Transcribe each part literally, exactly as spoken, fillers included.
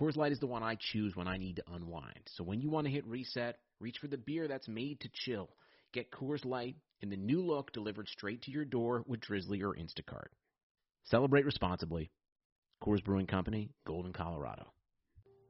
Coors Light is the one I choose when I need to unwind. So when you want to hit reset, reach for the beer that's made to chill. Get Coors Light in the new look delivered straight to your door with Drizzly or Instacart. Celebrate responsibly. Coors Brewing Company, Golden, Colorado.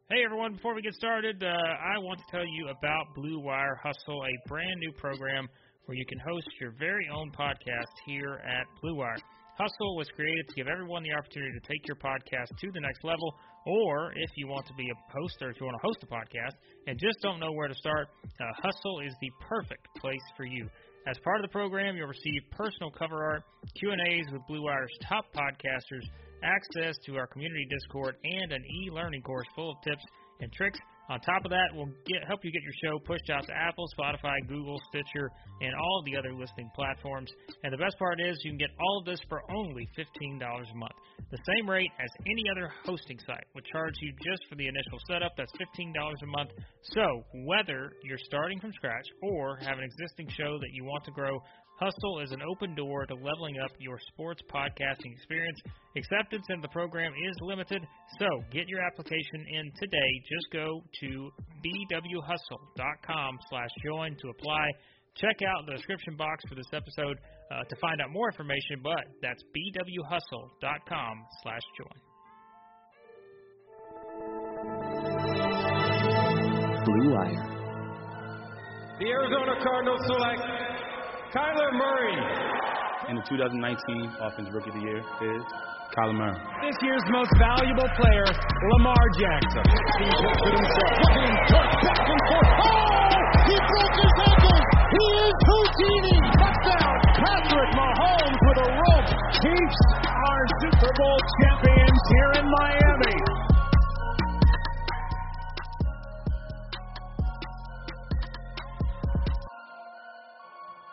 Hey, everyone. Before we get started, uh, I want to tell you about Blue Wire Hustle, a brand new program where you can host your very own podcast here at Blue Wire. Hustle was created to give everyone the opportunity to take your podcast to the next level, or if you want to be a host or if you want to host a podcast and just don't know where to start, uh, Hustle is the perfect place for you. As part of the program, you'll receive personal cover art, Q and A's with Blue Wire's top podcasters, access to our community Discord, and an e-learning course full of tips and tricks. On top of that, we'll get, help you get your show pushed out to Apple, Spotify, Google, Stitcher, and all of the other listening platforms. And the best part is you can get all of this for only fifteen dollars a month, the same rate as any other hosting site would charge you just for the initial setup. That's fifteen dollars a month. So whether you're starting from scratch or have an existing show that you want to grow, Hustle is an open door to leveling up your sports podcasting experience. Acceptance into the program is limited, so get your application in today. Just go to bwhustle.com slash join to apply. Check out the description box for this episode uh, to find out more information, but that's bwhustle.com slash join. Blue Wire. The Arizona Cardinals select Kyler Murray. And the two thousand nineteen Offensive Rookie of the Year is Kyler Murray. This year's most valuable player, Lamar Jackson. He looked at himself. Fucking cut back and forth. Oh! He broke his ankle. He is Houdini. Touchdown. Patrick Mahomes with a rope. Chiefs are Super Bowl champions here in Miami.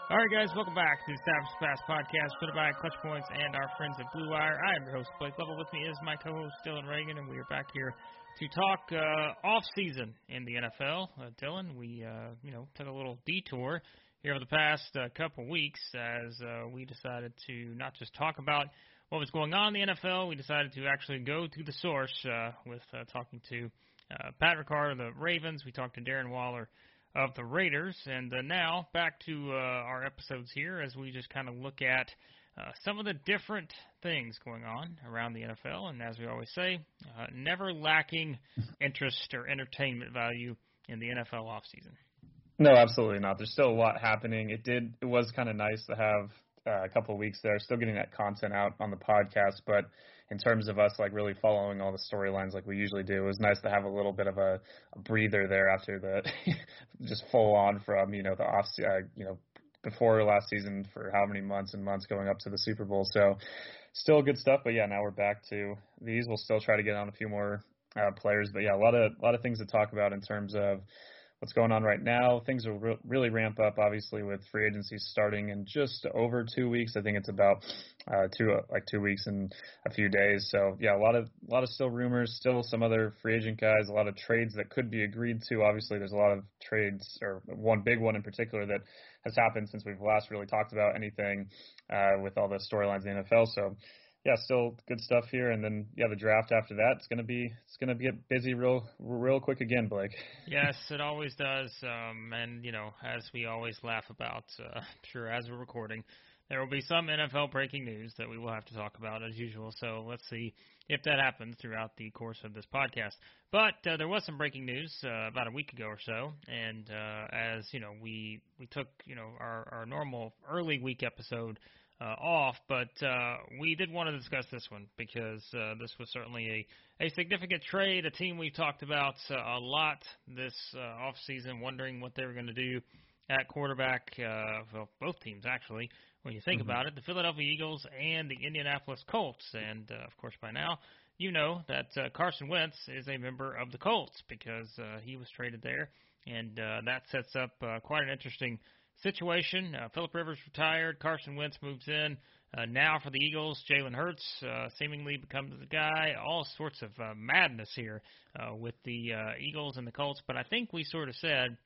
All right, guys, welcome back to the Savage Pass Podcast, put by Clutch Points and our friends at Blue Wire. I am your host, Blake Level. With me is my co-host, Dylan Reagan, and we are back here to talk uh, off-season in the N F L. Uh, Dylan, we uh, you know took a little detour here over the past uh, couple weeks as uh, we decided to not just talk about what was going on in the N F L. We decided to actually go to the source uh, with uh, talking to uh, Pat Ricard of the Ravens. We talked to Darren Waller of the Raiders, and uh, now back to uh, our episodes here as we just kind of look at uh, some of the different things going on around the N F L, and as we always say, uh, never lacking interest or entertainment value in the N F L offseason. No, absolutely not. There's still a lot happening. It did. It was kind of nice to have uh, a couple of weeks there, still getting that content out on the podcast, but in terms of us, like, really following all the storylines like we usually do, it was nice to have a little bit of a, a breather there after the just full on from, you know, the off, uh, you know, before last season for how many months and months going up to the Super Bowl. So still good stuff. But, yeah, now we're back to these. We'll still try to get on a few more uh, players. But, yeah, a lot of a lot of things to talk about in terms of what's going on right now. Things will re- really ramp up, obviously, with free agency starting in just over two weeks. I think it's about uh, two, uh, like two weeks and a few days. So yeah, a lot of, a lot of still rumors, still some other free agent guys, a lot of trades that could be agreed to. Obviously, there's a lot of trades, or one big one in particular that has happened since we've last really talked about anything uh, with all the storylines in the N F L. So yeah, still good stuff here, and then yeah, the draft after that, it's gonna be it's gonna get busy real real quick again, Blake. Yes, it always does, um, and you know, as we always laugh about, uh, sure, as we're recording, there will be some N F L breaking news that we will have to talk about as usual. So let's see if that happens throughout the course of this podcast. But uh, there was some breaking news uh, about a week ago or so, and uh, as you know, we we took you know our our normal early week episode Uh, off, but uh, we did want to discuss this one because uh, this was certainly a, a significant trade, a team we've talked about uh, a lot this uh, offseason, wondering what they were going to do at quarterback, uh, well, both teams actually, when you think mm-hmm. about it, the Philadelphia Eagles and the Indianapolis Colts. And, uh, of course, by now, you know that uh, Carson Wentz is a member of the Colts because uh, he was traded there and uh, that sets up uh, quite an interesting situation. Uh, Philip Rivers retired. Carson Wentz moves in. Uh, now for the Eagles, Jalen Hurts uh, seemingly becomes the guy. All sorts of uh, madness here uh, with the uh, Eagles and the Colts. But I think we sort of said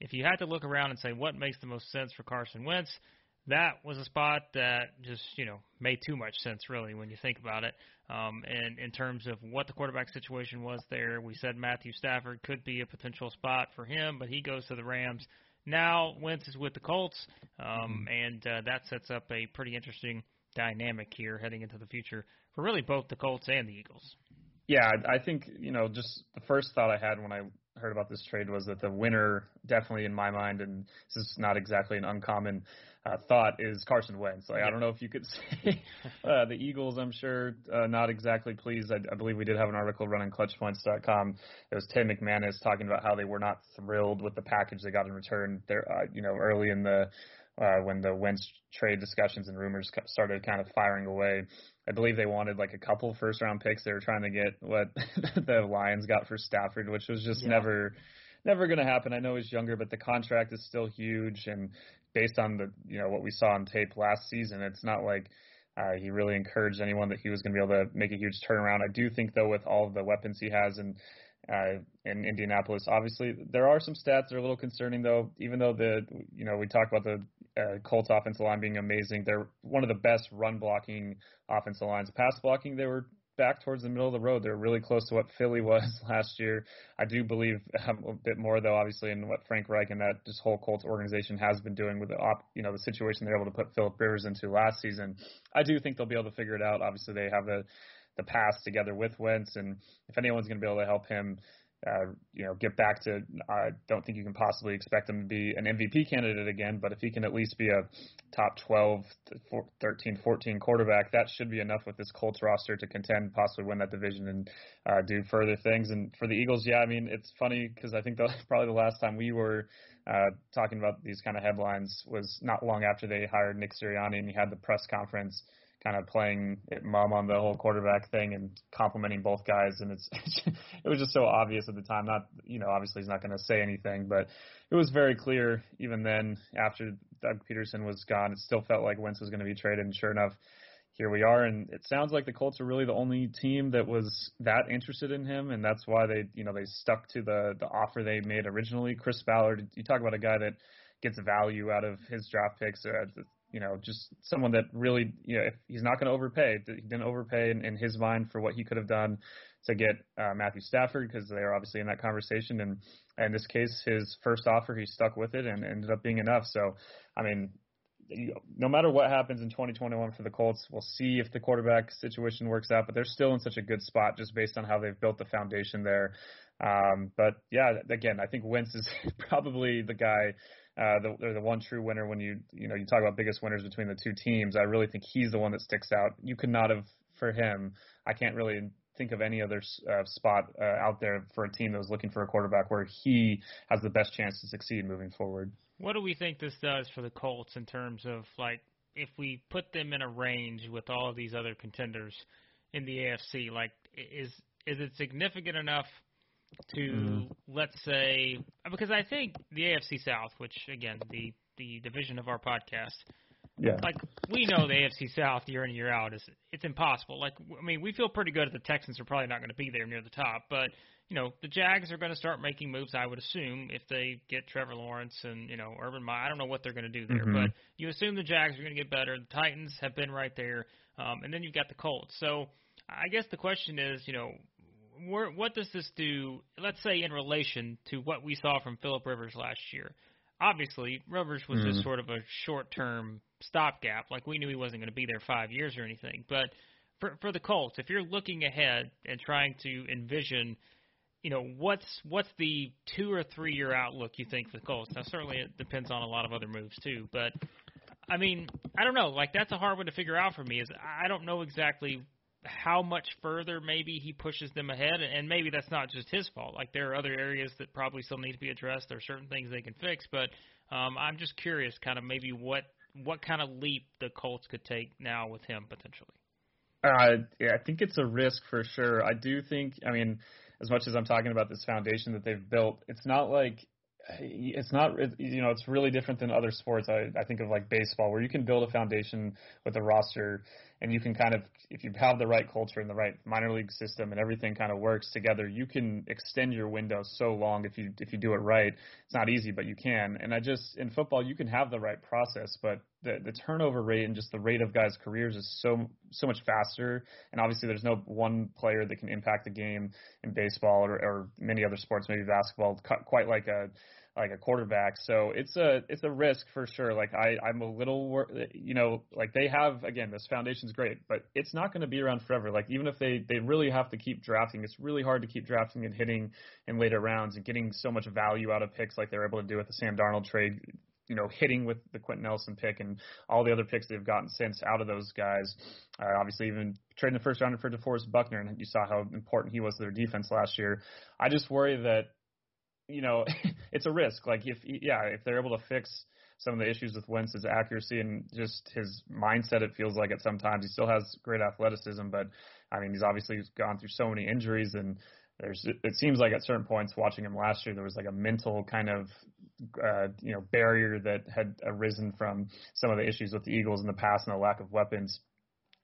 if you had to look around and say what makes the most sense for Carson Wentz, that was a spot that just, you know, made too much sense, really, when you think about it. Um, and in terms of what the quarterback situation was there, we said Matthew Stafford could be a potential spot for him, but he goes to the Rams. Now Wentz is with the Colts, um, and uh, that sets up a pretty interesting dynamic here heading into the future for really both the Colts and the Eagles. Yeah, I think, you know, just the first thought I had when I heard about this trade was that the winner, definitely in my mind, and this is not exactly an uncommon uh, thought, is Carson Wentz. Like, yeah. I don't know if you could say uh, the Eagles, I'm sure, uh, not exactly pleased. I, I believe we did have an article run on clutch points dot com. It was Tim McManus talking about how they were not thrilled with the package they got in return there, uh, you know, early in the Uh, when the Wentz trade discussions and rumors started kind of firing away. I believe they wanted like a couple first-round picks. They were trying to get what the Lions got for Stafford, which was just yeah. never never going to happen. I know he's younger, but the contract is still huge. And based on the you know what we saw on tape last season, it's not like uh, he really encouraged anyone that he was going to be able to make a huge turnaround. I do think, though, with all of the weapons he has and Uh, in Indianapolis, obviously there are some stats that are a little concerning, though. Even though the you know we talk about the uh, Colts offensive line being amazing, they're one of the best run blocking offensive lines. Pass blocking, they were back towards the middle of the road. They're really close to what Philly was last year. I do believe um, a bit more, though, obviously, in what Frank Reich and that this whole Colts organization has been doing with the op, you know the situation they're able to put Philip Rivers into last season. I do think they'll be able to figure it out. Obviously, they have the the pass together with Wentz, and if anyone's going to be able to help him, uh, you know, get back to, I don't think you can possibly expect him to be an M V P candidate again, but if he can at least be a top twelve, thirteen, fourteen quarterback, that should be enough with this Colts roster to contend, possibly win that division and uh, do further things. And for the Eagles, yeah, I mean, it's funny because I think that was probably the last time we were uh, talking about these kind of headlines was not long after they hired Nick Sirianni and he had the press conference kind of playing it mum on the whole quarterback thing and complimenting both guys. And it's it was just so obvious at the time. Not, you know, obviously he's not going to say anything, but it was very clear even then after Doug Peterson was gone, it still felt like Wentz was going to be traded. And sure enough, here we are. And it sounds like the Colts are really the only team that was that interested in him. And that's why they, you know, they stuck to the, the offer they made originally. Chris Ballard, you talk about a guy that gets value out of his draft picks, uh, you know, just someone that really, you know, if he's not going to overpay. He didn't overpay in, in his mind for what he could have done to get uh, Matthew Stafford, because they are obviously in that conversation. And in this case, his first offer, he stuck with it and ended up being enough. So, I mean, you, no matter what happens in twenty twenty-one for the Colts, we'll see if the quarterback situation works out. But they're still in such a good spot just based on how they've built the foundation there. Um, but, yeah, again, I think Wentz is probably the guy – Uh, the, they're the one true winner when you you know you talk about biggest winners between the two teams. I really think he's the one that sticks out. You could not have for him. I can't really think of any other uh, spot uh, out there for a team that was looking for a quarterback where he has the best chance to succeed moving forward. What do we think this does for the Colts in terms of, like, if we put them in a range with all of these other contenders in the A F C? Like, is is it significant enough to, mm. let's say, because I think the A F C South, which, again, the, the division of our podcast, yeah. like, we know the A F C South year in and year out, is it's impossible. Like, I mean, we feel pretty good that the Texans are probably not going to be there near the top, but, you know, the Jags are going to start making moves, I would assume, if they get Trevor Lawrence and, you know, Urban Meyer. I don't know what they're going to do there, mm-hmm. but you assume the Jags are going to get better. The Titans have been right there, um, and then you've got the Colts. So I guess the question is, you know, We're, what does this do, let's say, in relation to what we saw from Philip Rivers last year? Obviously, Rivers was mm. just sort of a short-term stopgap. Like, we knew he wasn't going to be there five years or anything. But for, for the Colts, if you're looking ahead and trying to envision, you know, what's what's the two- or three-year outlook you think for the Colts? Now, certainly it depends on a lot of other moves, too. But, I mean, I don't know. Like, that's a hard one to figure out for me is I don't know exactly – how much further maybe he pushes them ahead, and maybe that's not just his fault. Like, there are other areas that probably still need to be addressed. There are certain things they can fix, but um, I'm just curious kind of maybe what what kind of leap the Colts could take now with him potentially. Uh, yeah, I think it's a risk for sure. I do think, I mean, as much as I'm talking about this foundation that they've built, it's not like it's not, it, you know, it's really different than other sports. I, I think of like baseball, where you can build a foundation with a roster, and you can kind of, if you have the right culture and the right minor league system and everything kind of works together, you can extend your window so long if you if you do it right. It's not easy, but you can. And I just, in football, you can have the right process, but the, the turnover rate and just the rate of guys' careers is so so much faster. And obviously, there's no one player that can impact the game in baseball or, or many other sports, maybe basketball, quite like a like a quarterback. So it's a, it's a risk for sure. Like I, I'm a little, wor- you know, like they have, again, this foundation's great, but it's not going to be around forever. Like even if they, they really have to keep drafting, it's really hard to keep drafting and hitting in later rounds and getting so much value out of picks like they were able to do with the Sam Darnold trade, you know, hitting with the Quentin Nelson pick and all the other picks they've gotten since out of those guys. Uh, obviously, even trading the first rounder for DeForest Buckner, and you saw how important he was to their defense last year. I just worry that, you know, it's a risk. Like if, yeah, if they're able to fix some of the issues with Wentz's accuracy and just his mindset, it feels like at sometimes he still has great athleticism, but I mean, he's obviously gone through so many injuries, and there's, it seems like at certain points watching him last year, there was like a mental kind of, uh, you know, barrier that had arisen from some of the issues with the Eagles in the past and the lack of weapons.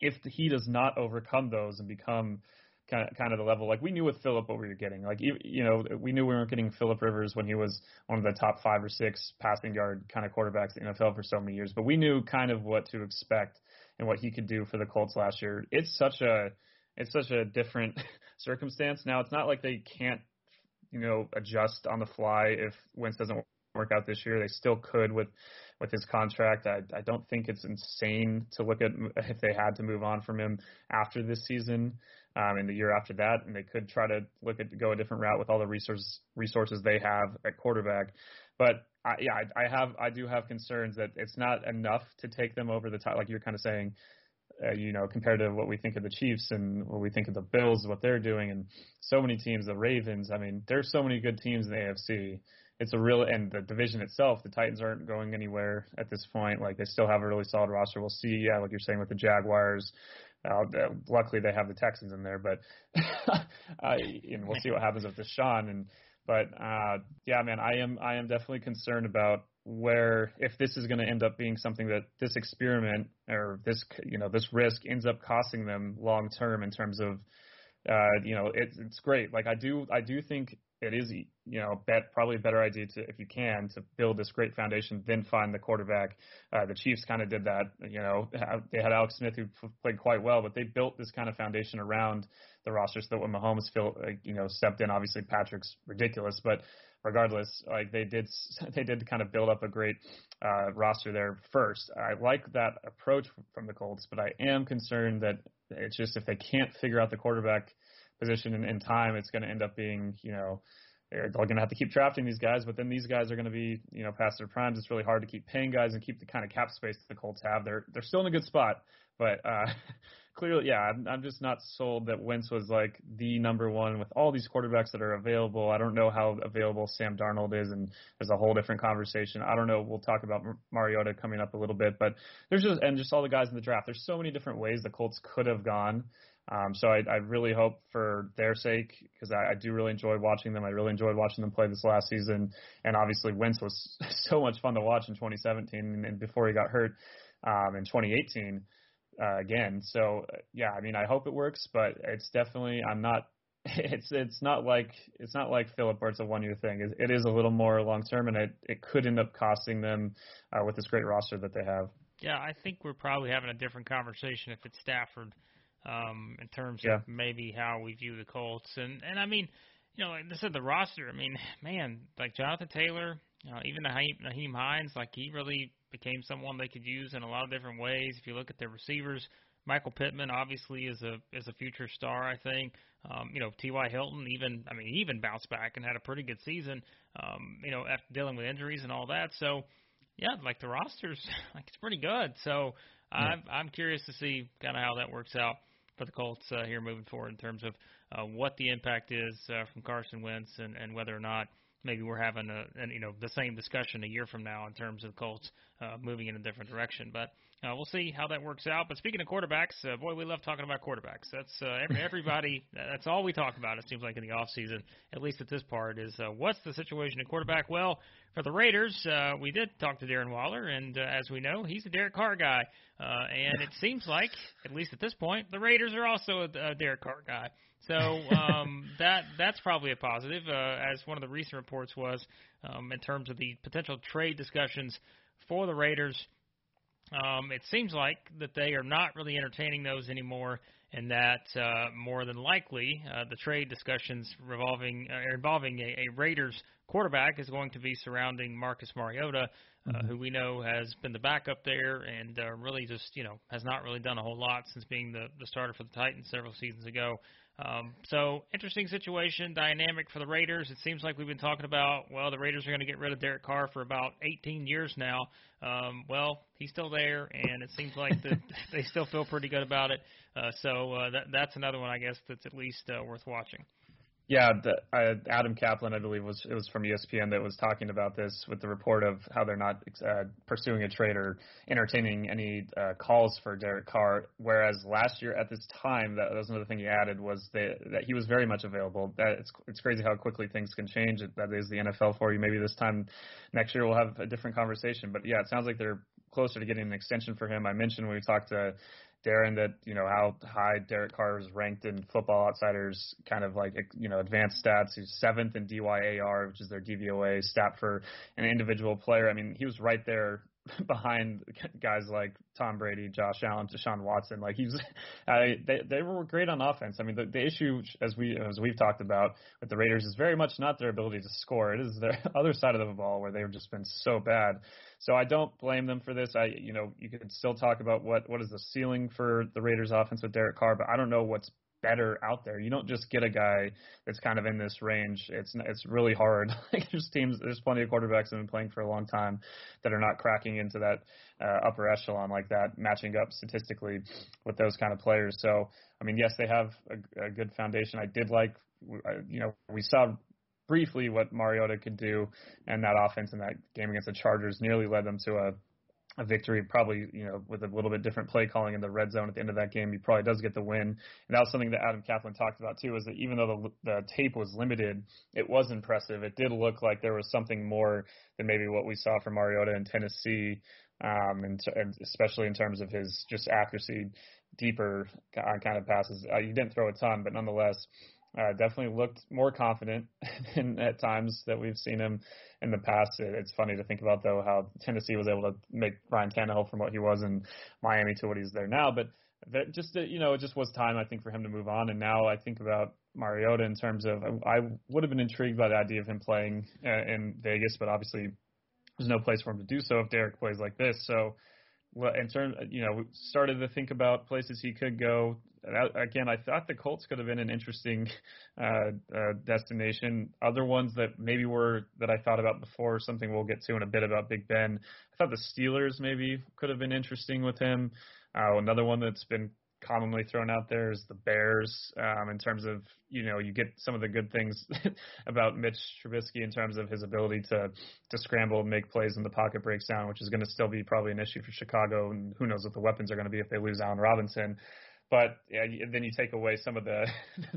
If he does not overcome those and become Kind of, kind of the level, like we knew with Philip what we were getting. Like, you, you know, we knew we weren't getting Philip Rivers when he was one of the top five or six passing yard kind of quarterbacks in the N F L for so many years, but we knew kind of what to expect and what he could do for the Colts last year. It's such a, it's such a different circumstance. Now, it's not like they can't, you know, adjust on the fly if Wentz doesn't work out this year. They still could with, with his contract. I, I don't think it's insane to look at if they had to move on from him after this season. Um, and the year after that, and they could try to look at go a different route with all the resources resources they have at quarterback. But I, yeah, I, I have I do have concerns that it's not enough to take them over the top, like you're kind of saying, uh, you know, compared to what we think of the Chiefs and what we think of the Bills, what they're doing, and so many teams, the Ravens. I mean, there's so many good teams in the A F C. It's a real, and the division itself, the Titans aren't going anywhere at this point. Like, they still have a really solid roster. We'll see, yeah, like you're saying with the Jaguars. Uh, luckily, they have the Texans in there, but uh, and we'll see what happens with Deshaun. And but uh, yeah, man, I am I am definitely concerned about where, if this is going to end up being something that this experiment or this, you know, this risk ends up costing them long term in terms of uh, you know, it's it's great. Like I do I do think it is, you know, bet probably a better idea to, if you can, to build this great foundation, then find the quarterback. Uh, the Chiefs kind of did that, you know. They had Alex Smith, who played quite well, but they built this kind of foundation around the roster so that when Mahomes, feel, like, you know, stepped in, obviously Patrick's ridiculous, but regardless, like they did, they did kind of build up a great uh, roster there first. I like that approach from the Colts, but I am concerned that it's just, if they can't figure out the quarterback position in, in time, it's going to end up being, you know, they're going to have to keep drafting these guys, but then these guys are going to be, you know, past their primes. It's really hard to keep paying guys and keep the kind of cap space that the Colts have. They're they're still in a good spot, but uh, clearly, yeah, I'm, I'm just not sold that Wentz was like the number one with all these quarterbacks that are available. I don't know how available Sam Darnold is, and there's a whole different conversation. I don't know. We'll talk about Mariota coming up a little bit, but there's just, and just all the guys in the draft. There's so many different ways the Colts could have gone. Um, so I, I really hope for their sake, because I, I do really enjoy watching them. I really enjoyed watching them play this last season. And obviously Wentz was so much fun to watch in twenty seventeen and, and before he got hurt um, in twenty eighteen uh, again. So, yeah, I mean, I hope it works, but it's definitely I'm not it's it's not like it's not like Philip, where it's a one-year thing. It, it is a little more long-term, and it, it could end up costing them uh, with this great roster that they have. Yeah, I think we're probably having a different conversation if it's Stafford. Um, in terms yeah. of maybe how we view the Colts. And, and I mean, you know, like I said, the roster, I mean, man, like Jonathan Taylor, uh, even Naheem Hines, like he really became someone they could use in a lot of different ways. If you look at their receivers, Michael Pittman obviously is a is a future star, I think. Um, you know, T Y. Hilton even, I mean, he even bounced back and had a pretty good season, um, you know, after dealing with injuries and all that. So, yeah, like the roster's, like it's pretty good. So yeah. I'm, I'm curious to see kind of how that works out for the Colts uh, here moving forward in terms of uh, what the impact is uh, from Carson Wentz and, and whether or not maybe we're having a, and, you know, the same discussion a year from now in terms of Colts uh, moving in a different direction. But uh, we'll see how that works out. But speaking of quarterbacks, uh, boy, we love talking about quarterbacks. That's uh, every, everybody. That's all we talk about. It seems like in the off season, at least at this part, is uh, what's the situation at quarterback? Well, for the Raiders, uh, we did talk to Darren Waller, and uh, as we know, he's a Derek Carr guy. Uh, and it seems like, at least at this point, the Raiders are also a, a Derek Carr guy. So um, that that's probably a positive, uh, as one of the recent reports was, um, in terms of the potential trade discussions for the Raiders. Um, it seems like that they are not really entertaining those anymore, and that uh, more than likely uh, the trade discussions revolving uh, involving a, a Raiders quarterback is going to be surrounding Marcus Mariota, uh, mm-hmm. who we know has been the backup there and uh, really just, you know, has not really done a whole lot since being the, the starter for the Titans several seasons ago. Um, so interesting situation, dynamic for the Raiders. It seems like we've been talking about, well, the Raiders are going to get rid of Derek Carr for about eighteen years now. Um, well, he's still there, and it seems like the, they still feel pretty good about it. Uh, so uh, that, that's another one, I guess, that's at least uh, worth watching. Yeah, the, uh, Adam Kaplan, I believe, was it was from E S P N that was talking about this with the report of how they're not uh, pursuing a trade or entertaining any uh, calls for Derek Carr, whereas last year at this time, that was another thing he added, was that, that he was very much available. That it's, it's crazy how quickly things can change. That is the N F L for you. Maybe this time next year we'll have a different conversation. But, yeah, it sounds like they're closer to getting an extension for him. I mentioned when we talked to Darren that, you know, how high Derek Carr is ranked in Football Outsiders, kind of like, you know, advanced stats. He's seventh in D Y A R, which is their D V O A stat for an individual player. I mean, he was right there behind guys like Tom Brady, Josh Allen, Deshaun Watson. Like he's, uh, they they were great on offense. I mean, the, the issue as we as we've talked about with the Raiders is very much not their ability to score. It is their other side of the ball where they've just been so bad. So I don't blame them for this. I, you know, you could still talk about what, what is the ceiling for the Raiders offense with Derek Carr, but I don't know what's better out there. You don't just get a guy that's kind of in this range. It's it's really hard. Like there's teams, there's plenty of quarterbacks that have been playing for a long time that are not cracking into that uh, upper echelon like that, matching up statistically with those kind of players. So, I mean, yes, they have a, a good foundation. I did like, you know, we saw briefly what Mariota could do, and that offense in that game against the Chargers nearly led them to a, a victory, probably, you know, with a little bit different play calling in the red zone at the end of that game. He probably does get the win. And that was something that Adam Kaplan talked about too, is that even though the, the tape was limited, it was impressive. It did look like there was something more than maybe what we saw from Mariota in Tennessee, um, and, and especially in terms of his just accuracy, deeper kind of passes. Uh, he didn't throw a ton, but nonetheless, Uh, definitely looked more confident than at times that we've seen him in the past. It, it's funny to think about, though, how Tennessee was able to make Ryan Tannehill from what he was in Miami to what he's there now. But that just, you know, it just was time, I think, for him to move on. And now I think about Mariota in terms of I, I would have been intrigued by the idea of him playing uh, in Vegas, but obviously there's no place for him to do so if Derek plays like this. So, well, in terms, you know, we started to think about places he could go. Again, I thought the Colts could have been an interesting uh, uh, destination. Other ones that maybe were that I thought about before, something we'll get to in a bit about Big Ben. I thought the Steelers maybe could have been interesting with him. Uh, another one that's been commonly thrown out there is the Bears, um, in terms of, you know, you get some of the good things about Mitch Trubisky in terms of his ability to to scramble and make plays when the pocket breaks down, which is going to still be probably an issue for Chicago, and who knows what the weapons are going to be if they lose Allen Robinson. But yeah, then you take away some of the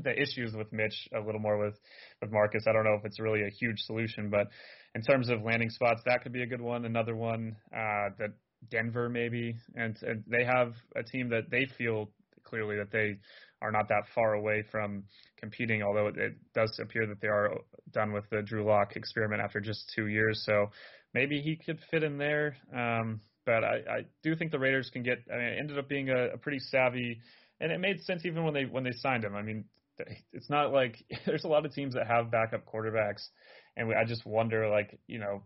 the issues with Mitch, a little more with, with Marcus. I don't know if it's really a huge solution, but in terms of landing spots, that could be a good one. Another one uh, that Denver maybe, and, and they have a team that they feel clearly that they are not that far away from competing, although it, it does appear that they are done with the Drew Lock experiment after just two years. So maybe he could fit in there. Um, but I, I do think the Raiders can get, I mean, it ended up being a, a pretty savvy, and it made sense even when they, when they signed him. I mean, it's not like there's a lot of teams that have backup quarterbacks, and we, I just wonder, like, you know,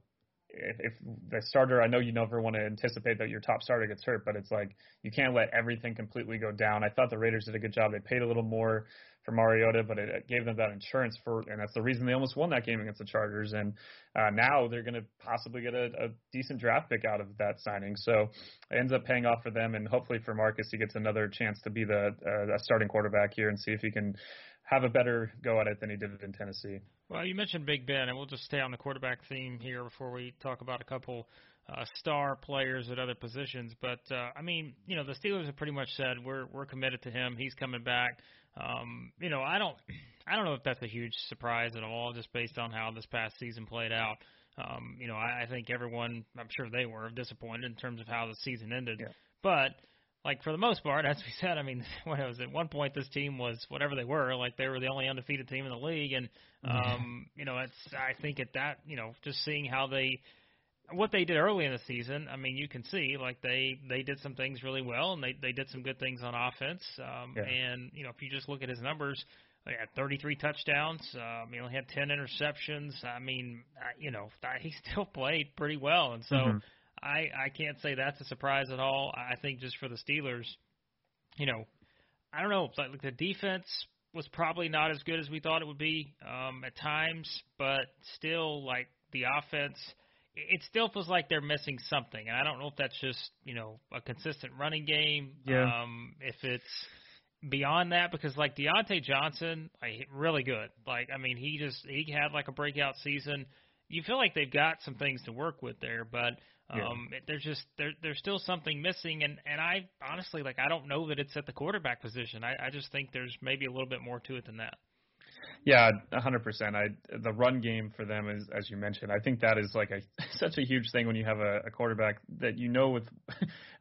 if the starter, I know you never want to anticipate that your top starter gets hurt, but it's like you can't let everything completely go down. I thought the Raiders did a good job. They paid a little more for Mariota, but it gave them that insurance for, and that's the reason they almost won that game against the Chargers. And uh, now they're going to possibly get a, a decent draft pick out of that signing. So it ends up paying off for them, and hopefully for Marcus, he gets another chance to be the uh, starting quarterback here and see if he can have a better go at it than he did in Tennessee. Well, you mentioned Big Ben, and we'll just stay on the quarterback theme here before we talk about a couple uh, star players at other positions. But, uh, I mean, you know, the Steelers have pretty much said we're we're committed to him. He's coming back. Um, you know, I don't I don't know if that's a huge surprise at all, just based on how this past season played out. Um, you know, I, I think everyone, I'm sure they were, disappointed in terms of how the season ended. Yeah. But, like, for the most part, as we said, I mean, when it was at one point this team was whatever they were, like they were the only undefeated team in the league. And, um, yeah. you know, it's I think at that, you know, just seeing how they – what they did early in the season, I mean, you can see, like, they, they did some things really well, and they, they did some good things on offense. Um, yeah. And, you know, if you just look at his numbers – he had thirty-three touchdowns. Um, he only had ten interceptions. I mean, I, you know, I, he still played pretty well. And so mm-hmm. I, I can't say that's a surprise at all. I think just for the Steelers, you know, I don't know. Like, like the defense was probably not as good as we thought it would be um, at times, but still, like, the offense, it, it still feels like they're missing something. And I don't know if that's just, you know, a consistent running game, yeah. um, if it's – beyond that, because, like, Deontay Johnson, like, really good. Like, I mean, he just he had, like, a breakout season. You feel like they've got some things to work with there, but um, yeah. there's just there, there's still something missing. And, and I honestly, like, I don't know that it's at the quarterback position. I, I just think there's maybe a little bit more to it than that. Yeah, one hundred percent. I, the run game for them, is, as you mentioned, I think that is like a such a huge thing when you have a, a quarterback that you know with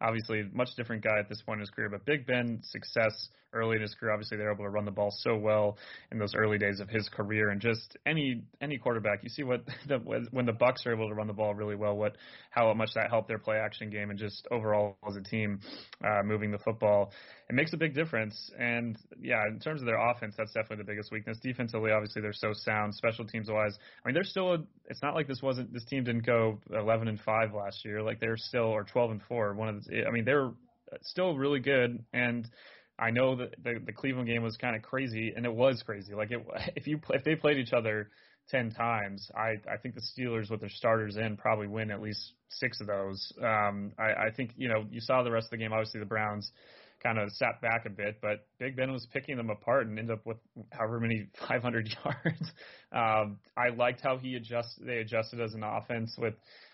obviously much different guy at this point in his career. But Big Ben's success early in his career, obviously they're able to run the ball so well in those early days of his career. And just any any quarterback, you see what the, when the Bucs are able to run the ball really well, what how much that helped their play-action game and just overall as a team uh, moving the football. It makes a big difference. And, yeah, in terms of their offense, that's definitely the biggest weakness. Defensively, obviously, they're so sound. Special teams wise, I mean, they're still. A, it's not like this wasn't. This team didn't go eleven and five last year. Like they're still, or twelve and four. One of the. I mean, they're still really good. And I know that the, the Cleveland game was kind of crazy, and it was crazy. Like it, if you if they played each other ten times, I I think the Steelers with their starters in probably win at least six of those. Um, I I think you know you saw the rest of the game. Obviously, the Browns kind of sat back a bit, but Big Ben was picking them apart and ended up with however many five hundred yards. Um, I liked how he adjusted. They adjusted as an offense with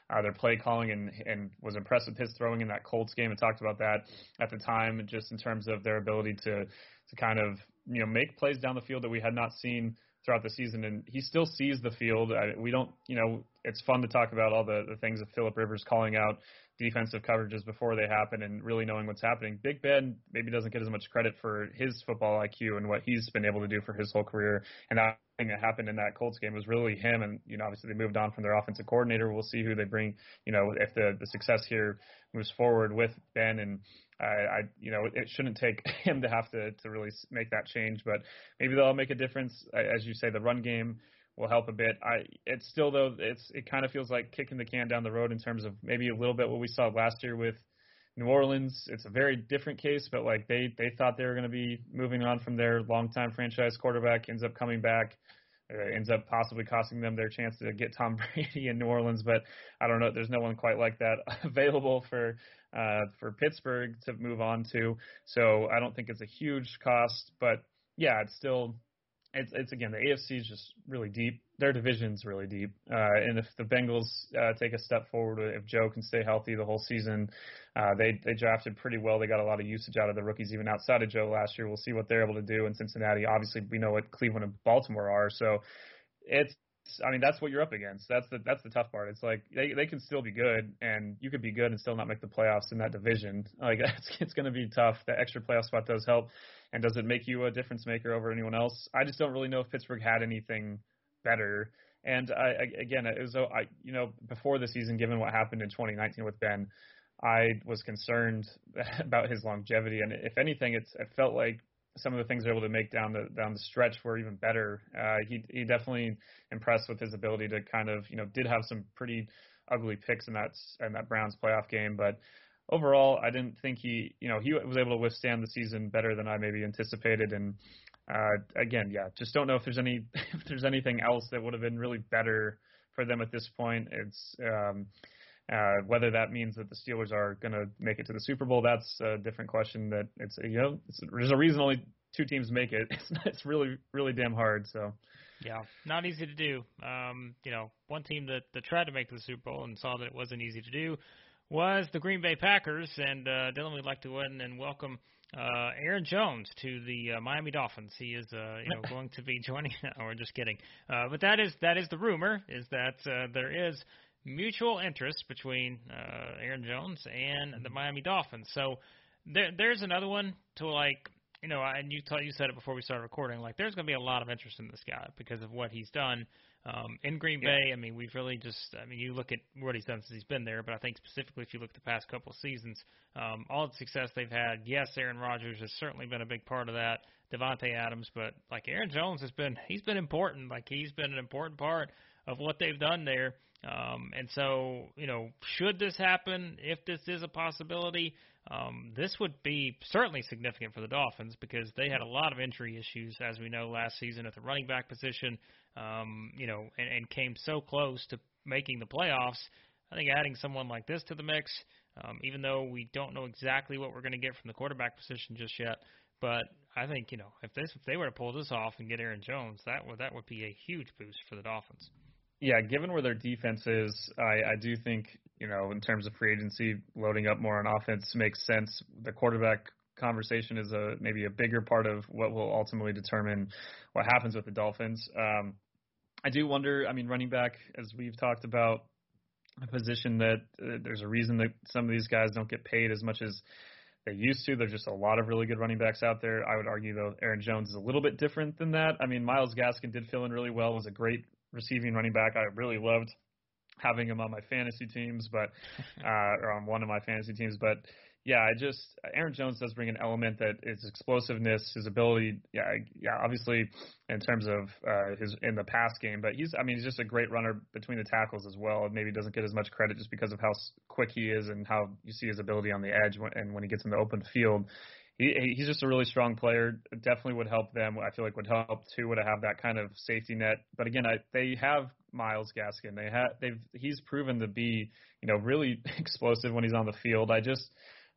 uh, their play calling and, and was impressed with his throwing in that Colts game and talked about that at the time, just in terms of their ability to, to kind of, you know, make plays down the field that we had not seen throughout the season. And he still sees the field. I, we don't, you know, it's fun to talk about all the, the things that Philip Rivers calling out defensive coverages before they happen and really knowing what's happening. Big Ben maybe doesn't get as much credit for his football I Q and what he's been able to do for his whole career. And that thing that happened in that Colts game was really him. And, you know, obviously they moved on from their offensive coordinator. We'll see who they bring, you know, if the, the success here moves forward with Ben. And I, I, you know, it shouldn't take him to have to, to really make that change, but maybe they'll make a difference. As you say, the run game will help a bit. I it's still though it's it kind of feels like kicking the can down the road in terms of maybe a little bit what we saw last year with New Orleans. It's a very different case, but like they they thought they were going to be moving on from their longtime franchise quarterback, ends up coming back, uh, ends up possibly costing them their chance to get Tom Brady in New Orleans. But I don't know, there's no one quite like that available for uh, for Pittsburgh to move on to. So I don't think it's a huge cost, but yeah, it's still. It's, it's again, the A F C is just really deep. Their division's really deep. Uh, and if the Bengals uh, take a step forward, if Joe can stay healthy the whole season, uh, they they drafted pretty well. They got a lot of usage out of the rookies, even outside of Joe last year. We'll see what they're able to do in Cincinnati. Obviously, we know what Cleveland and Baltimore are. So it's, I mean, that's what you're up against. That's the that's the tough part. It's like they, they can still be good, and you could be good and still not make the playoffs in that division. Like it's, it's going to be tough. That extra playoff spot does help. And does it make you a difference maker over anyone else? I just don't really know if Pittsburgh had anything better. And I, I, again, it was I, you know before the season, given what happened in twenty nineteen with Ben, I was concerned about his longevity. And if anything, it's it felt like some of the things they're able to make down the down the stretch were even better. Uh, he he definitely impressed with his ability to kind of you know did have some pretty ugly picks in that in that Browns playoff game, but. Overall, I didn't think he, you know, he was able to withstand the season better than I maybe anticipated. And uh, again, yeah, just don't know if there's any, if there's anything else that would have been really better for them at this point. It's um, uh, whether that means that the Steelers are going to make it to the Super Bowl. That's a different question. That it's, you know, it's, there's a reason only two teams make it. It's not, it's really, really damn hard. So, yeah, not easy to do. Um, you know, one team that, that tried to make the Super Bowl and saw that it wasn't easy to do was the Green Bay Packers. And uh, Dylan, we'd like to go in and welcome uh, Aaron Jones to the uh, Miami Dolphins. He is, uh, you know, going to be joining. No, we're just kidding. Uh, but that is that is the rumor, is that uh, there is mutual interest between uh, Aaron Jones and the Miami Dolphins. So there, there's another one to, like, you know, and you t- you said it before we started recording, like, there's going to be a lot of interest in this guy because of what he's done um, in Green yeah. Bay. I mean, we've really just, I mean, you look at what he's done since he's been there, but I think specifically if you look at the past couple of seasons, um, all the success they've had, yes, Aaron Rodgers has certainly been a big part of that, Devontae Adams, but, like, Aaron Jones has been, he's been important. Like, he's been an important part of what they've done there. Um, and so, you know, should this happen, if this is a possibility, um, this would be certainly significant for the Dolphins because they had a lot of injury issues, as we know, last season at the running back position, um, you know, and, and came so close to making the playoffs. I think adding someone like this to the mix, um, even though we don't know exactly what we're going to get from the quarterback position just yet, but I think, you know, if this, if they were to pull this off and get Aaron Jones, that would, that would be a huge boost for the Dolphins. Yeah, given where their defense is, I, I do think, you know, in terms of free agency, loading up more on offense makes sense. The quarterback conversation is a maybe a bigger part of what will ultimately determine what happens with the Dolphins. Um, I do wonder, I mean, running back, as we've talked about, a position that uh, there's a reason that some of these guys don't get paid as much as they used to. There's just a lot of really good running backs out there. I would argue, though, Aaron Jones is a little bit different than that. I mean, Miles Gaskin did fill in really well, was a great receiving running back. I really loved having him on my fantasy teams, but uh, or on one of my fantasy teams. But yeah, I just Aaron Jones does bring an element that is explosiveness, his ability. Yeah, yeah, obviously in terms of uh, his in the pass game, but he's I mean he's just a great runner between the tackles as well. And maybe doesn't get as much credit just because of how quick he is and how you see his ability on the edge when, and when he gets in the open field. He, he's just a really strong player, definitely would help them. I feel like would help, too, to have that kind of safety net. But, again, I, they have Miles Gaskin. They have, they've, he's proven to be, you know, really explosive when he's on the field. I just,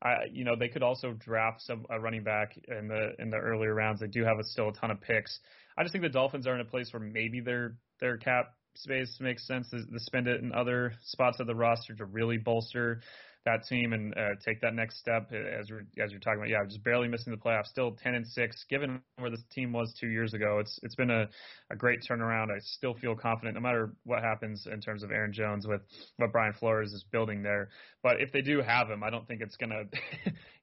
I, you know, they could also draft some a running back in the in the earlier rounds. They do have a, still a ton of picks. I just think the Dolphins are in a place where maybe their their cap space makes sense to, to spend it in other spots of the roster to really bolster that team and uh, take that next step as we're, as you're talking about. Yeah, just barely missing the playoffs, still ten and six, given where this team was two years ago. It's it's been a, a great turnaround. I still feel confident no matter what happens in terms of Aaron Jones with what Brian Flores is building there. But if they do have him, I don't think it's going to,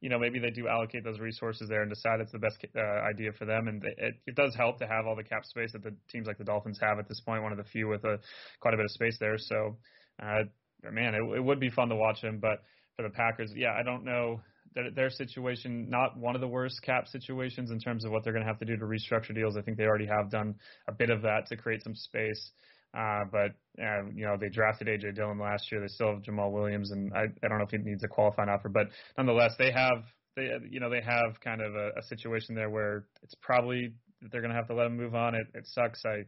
you know, maybe they do allocate those resources there and decide it's the best uh, idea for them. And it, it does help to have all the cap space that the teams like the Dolphins have at this point, one of the few with a quite a bit of space there. So, uh, man, it, it would be fun to watch him. But for the Packers, yeah, I don't know their, their situation, not one of the worst cap situations in terms of what they're going to have to do to restructure deals. I think they already have done a bit of that to create some space. Uh, but, uh, you know, they drafted A J Dillon last year. They still have Jamal Williams, and I, I don't know if he needs a qualifying offer. But nonetheless, they have, they you know, they have kind of a, a situation there where it's probably they're going to have to let him move on. It, it sucks. I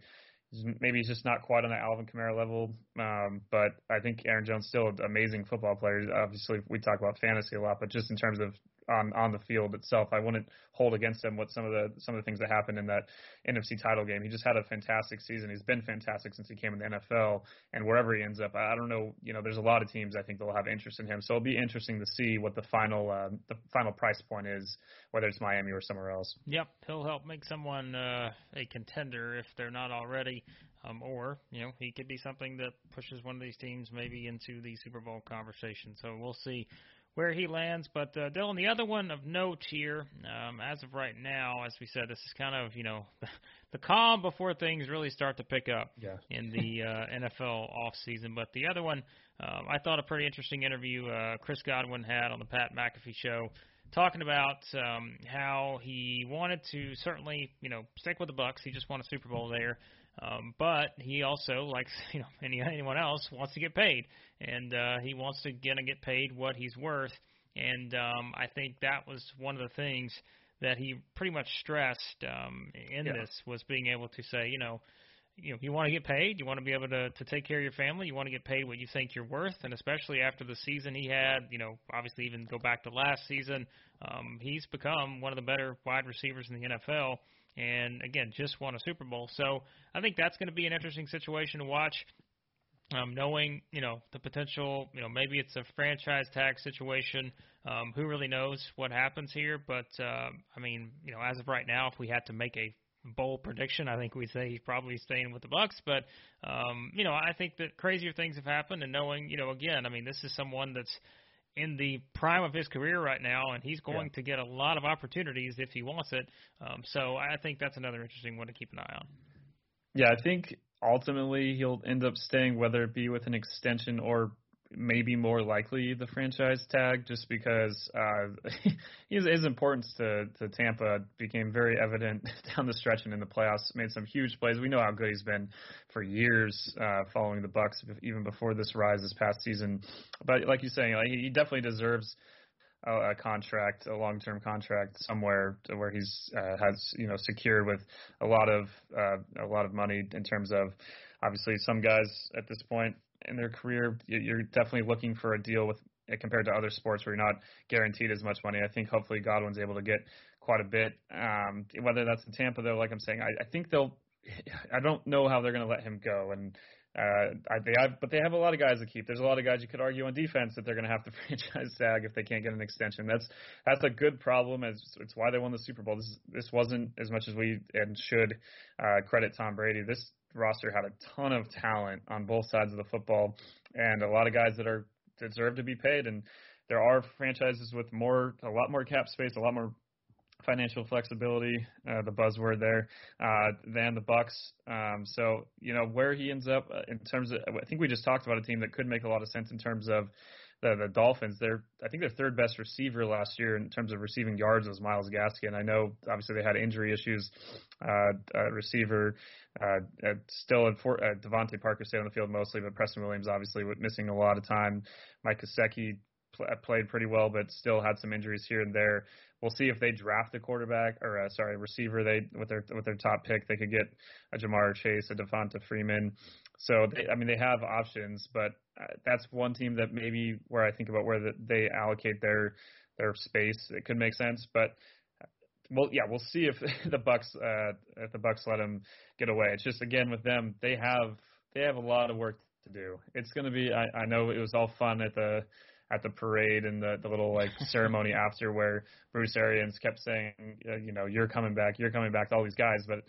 Maybe he's just not quite on that Alvin Kamara level, um, but I think Aaron Jones is still an amazing football player. Obviously, we talk about fantasy a lot, but just in terms of on, on the field itself, I wouldn't hold against him what some of the some of the things that happened in that N F C title game. He just had a fantastic season. He's been fantastic since he came in the N F L, and wherever he ends up, I don't know. You know, there's a lot of teams I think that will have interest in him, so it'll be interesting to see what the final uh, the final price point is, whether it's Miami or somewhere else. Yep, he'll help make someone uh, a contender if they're not already. Um, or, you know, he could be something that pushes one of these teams maybe into the Super Bowl conversation. So we'll see where he lands. But, uh, Dylan, the other one of note here, um, as of right now, as we said, this is kind of, you know, the calm before things really start to pick up yeah. in the uh, N F L offseason. But the other one, um, I thought a pretty interesting interview uh, Chris Godwin had on the Pat McAfee show, talking about um, how he wanted to certainly, you know, stick with the Bucs. He just won a Super Bowl there. Um, but he also, like, you know, any, anyone else, wants to get paid, and uh, he wants to get, get paid what he's worth. And um, I think that was one of the things that he pretty much stressed um, in yeah. this was being able to say, you know, you know, you want to get paid. You want to be able to, to take care of your family. You want to get paid what you think you're worth. And especially after the season he had, you know, obviously even go back to last season, um, he's become one of the better wide receivers in the N F L. And, again, just won a Super Bowl. So I think that's going to be an interesting situation to watch, um, knowing, you know, the potential, you know, maybe it's a franchise tag situation. Um, who really knows what happens here? But, uh, I mean, you know, as of right now, if we had to make a bold prediction, I think we'd say he's probably staying with the Bucs. But, um, you know, I think that crazier things have happened. And knowing, you know, again, I mean, this is someone that's in the prime of his career right now, and he's going yeah. to get a lot of opportunities if he wants it. Um, so I think that's another interesting one to keep an eye on. Yeah, I think ultimately he'll end up staying, whether it be with an extension or maybe more likely the franchise tag, just because uh, his, his importance to, to Tampa became very evident down the stretch and in the playoffs. Made some huge plays. We know how good he's been for years uh, following the Bucs, even before this rise this past season. But like you're saying, like, he definitely deserves a, a contract, a long-term contract somewhere to where he's uh, has you know secured with a lot of uh, a lot of money in terms of obviously some guys at this point in their career, you're definitely looking for a deal with compared to other sports where you're not guaranteed as much money. I think hopefully Godwin's able to get quite a bit. Um, whether that's in Tampa, though, like I'm saying, I, I think they'll – I don't know how they're going to let him go. And uh, I, they, I, but they have a lot of guys to keep. There's a lot of guys you could argue on defense that they're going to have to franchise tag if they can't get an extension. That's that's a good problem. It's, it's why they won the Super Bowl. This, this wasn't as much as we and should uh, credit Tom Brady. This – roster had a ton of talent on both sides of the football and a lot of guys that are deserve to be paid. And there are franchises with more, a lot more cap space, a lot more financial flexibility, uh, the buzzword there, uh, than the Bucks. Um, so, you know, where he ends up in terms of, I think we just talked about a team that could make a lot of sense in terms of the, the Dolphins. They're, I think their third best receiver last year in terms of receiving yards was Miles Gaskin. I know obviously they had injury issues, uh, uh receiver, Uh, still, in for, uh, Devontae Parker stayed on the field mostly, but Preston Williams obviously missing a lot of time. Mike Gesicki pl- played pretty well, but still had some injuries here and there. We'll see if they draft a quarterback or uh, sorry, receiver. They with their with their top pick, they could get a Jamar Chase, a Devonta Freeman. So they, I mean, they have options, but uh, that's one team that maybe where I think about where the, they allocate their their space, it could make sense, but. Well, yeah, we'll see if the Bucks uh, if the Bucks let him get away. It's just again with them, they have they have a lot of work to do. It's gonna be. I, I know it was all fun at the at the parade and the, the little like ceremony after where Bruce Arians kept saying, uh, you know, you're coming back, you're coming back to all these guys. But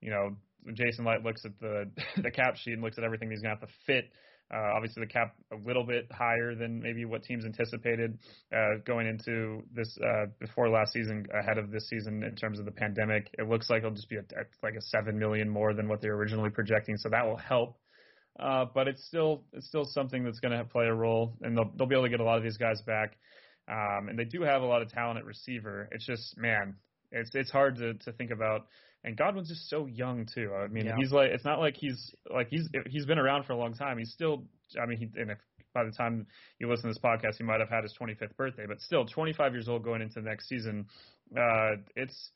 you know, Jason Light looks at the the cap sheet and looks at everything he's gonna have to fit. Uh, obviously, the cap a little bit higher than maybe what teams anticipated uh, going into this uh, before last season, ahead of this season in terms of the pandemic. It looks like it'll just be a, like a seven million more than what they were originally projecting, so that will help. Uh, but it's still it's still something that's going to play a role, and they'll they'll be able to get a lot of these guys back. Um, and they do have a lot of talent at receiver. It's just man, it's it's hard to to think about. And Godwin's just so young too. I mean, yeah. he's like it's not like he's like he's he's been around for a long time. He's still I mean, he, and if by the time you listen to this podcast, he might have had his twenty-fifth birthday, but still twenty-five years old going into the next season. Uh, it's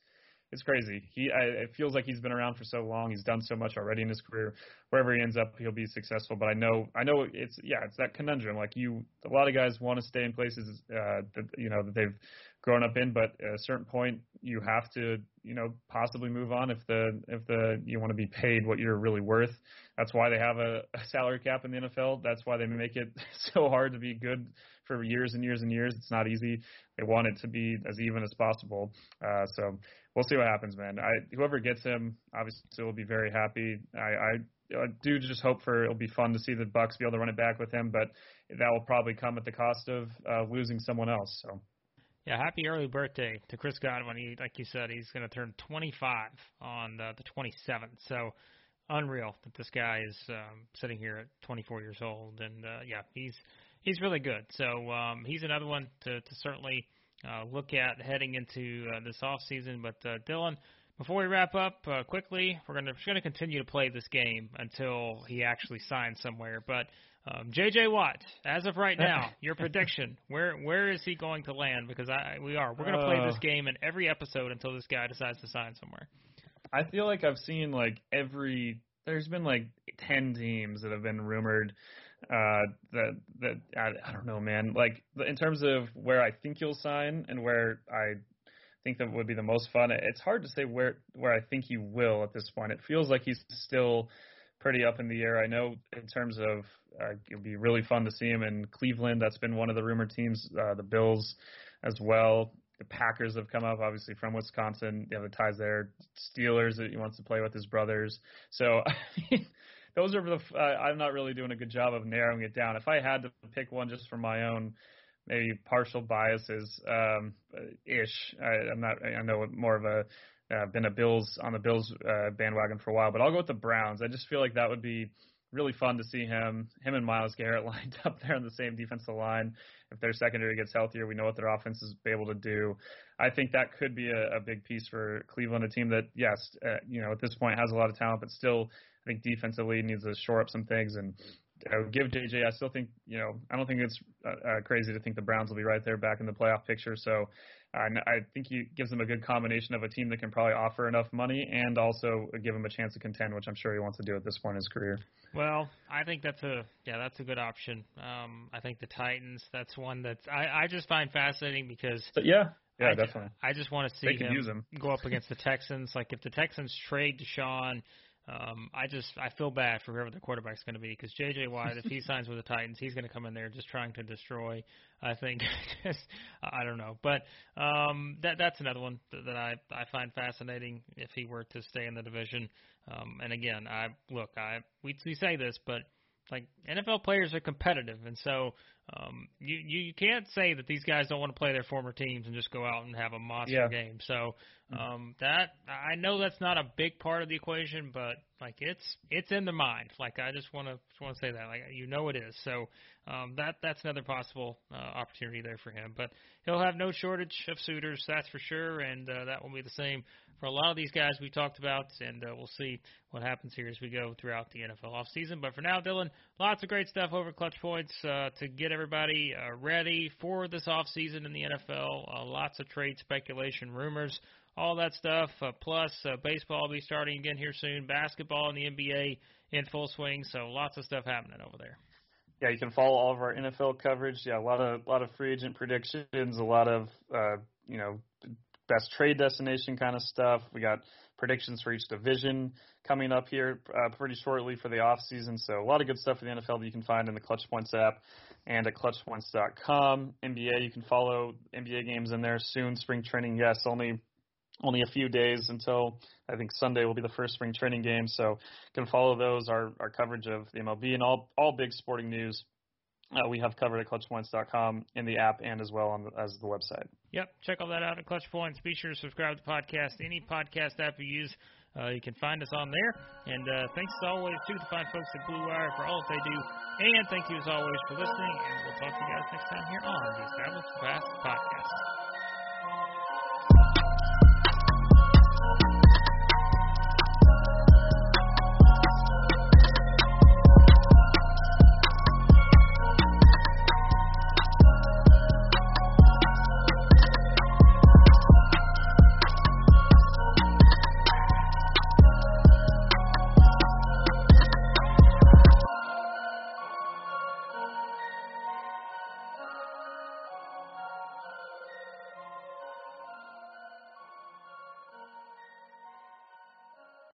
it's crazy. He I, it feels like he's been around for so long. He's done so much already in his career. Wherever he ends up, he'll be successful. But I know I know it's yeah, it's that conundrum. Like you, a lot of guys want to stay in places uh, that you know that they've grown up in, but at a certain point you have to, you know, possibly move on if the if the you want to be paid what you're really worth. That's why they have a, a salary cap in the N F L. That's why they make it so hard to be good for years and years and years. It's not easy. They want it to be as even as possible. Uh, so we'll see what happens, man. I whoever gets him obviously will be very happy. I, I I do just hope for it'll be fun to see the Bucs be able to run it back with him, but that will probably come at the cost of uh, losing someone else. So. Yeah, happy early birthday to Chris Godwin. He, like you said, he's going to turn twenty-five on the, the twenty-seventh. So unreal that this guy is um, sitting here at twenty-four years old. And, uh, yeah, he's he's really good. So um, he's another one to, to certainly uh, look at heading into uh, this offseason. But, uh, Dylan, before we wrap up uh, quickly, we're, gonna, we're just going to continue to play this game until he actually signs somewhere. But – Um, J J Watt, as of right now, your prediction, where where is he going to land? Because I we are. We're going to play this game in every episode until this guy decides to sign somewhere. I feel like I've seen like every there's been like ten teams that have been rumored uh, that that I, I don't know, man. Like in terms of where I think you'll sign and where I think that would be the most fun, it's hard to say where where I think he will at this point. It feels like he's still pretty up in the air. I know in terms of uh, it'd be really fun to see him in Cleveland. That's been one of the rumored teams. Uh, the Bills as well. The Packers have come up, obviously, from Wisconsin. They have the ties there. Steelers that he wants to play with his brothers. So, I mean, those are the uh, – I'm not really doing a good job of narrowing it down. If I had to pick one just for my own maybe partial biases, um, ish, I, I'm not – I know more of a uh, – been a Bills – on the Bills uh, bandwagon for a while. But I'll go with the Browns. I just feel like that would be really fun to see him, him and Miles Garrett lined up there on the same defensive line. If their secondary gets healthier, we know what their offense is able to do. I think that could be a, a big piece for Cleveland, a team that, yes, uh, you know, at this point has a lot of talent, but still I think defensively needs to shore up some things. And uh, give J J, I still think, you know, I don't think it's uh, uh, crazy to think the Browns will be right there back in the playoff picture. So uh, I think he gives them a good combination of a team that can probably offer enough money and also give him a chance to contend, which I'm sure he wants to do at this point in his career. Well, I think that's a yeah, that's a good option. Um, I think the Titans, that's one that I, I just find fascinating because but yeah, yeah, I, definitely. I just want to see him, use him go up against the Texans. Like if the Texans trade Deshaun, um, I just I feel bad for whoever the quarterback's going to be because J J. Watt, if he signs with the Titans, he's going to come in there just trying to destroy. I think just, I don't know, but um, that that's another one that I I find fascinating if he were to stay in the division. Um, and again, I look, I we we say this, but. Like, N F L players are competitive, and so um, you, you can't say that these guys don't want to play their former teams and just go out and have a monster yeah. game. So um, that I know that's not a big part of the equation, but, like, it's it's in the mind. Like, I just want to just want to say that. Like, you know it is. So um, that that's another possible uh, opportunity there for him. But he'll have no shortage of suitors, that's for sure, and uh, that will be the same for a lot of these guys we talked about, and uh, we'll see what happens here as we go throughout the N F L offseason. But for now, Dylan, lots of great stuff over Clutch Points uh, to get everybody uh, ready for this offseason in the N F L. Uh, lots of trade speculation, rumors, all that stuff. Uh, plus, uh, baseball will be starting again here soon. Basketball and the N B A in full swing. So lots of stuff happening over there. Yeah, you can follow all of our N F L coverage. Yeah, a lot of lot of free agent predictions, a lot of uh, you know. best trade destination kind of stuff. We got predictions for each division coming up here uh, pretty shortly for the offseason. So a lot of good stuff for the N F L that you can find in the Clutch Points app and at clutch points dot com. N B A, you can follow N B A games in there soon. Spring training, yes, only only a few days until I think Sunday will be the first spring training game. So you can follow those, our, our coverage of the M L B and all, all big sporting news. Uh, we have covered at clutch points dot com in the app and as well on the, as the website. Yep, check all that out at Clutch Points. Be sure to subscribe to the podcast. Any podcast app you use, uh, you can find us on there. And uh, thanks as always to the fine folks at Blue Wire for all that they do. And thank you as always for listening, and we'll talk to you guys next time here.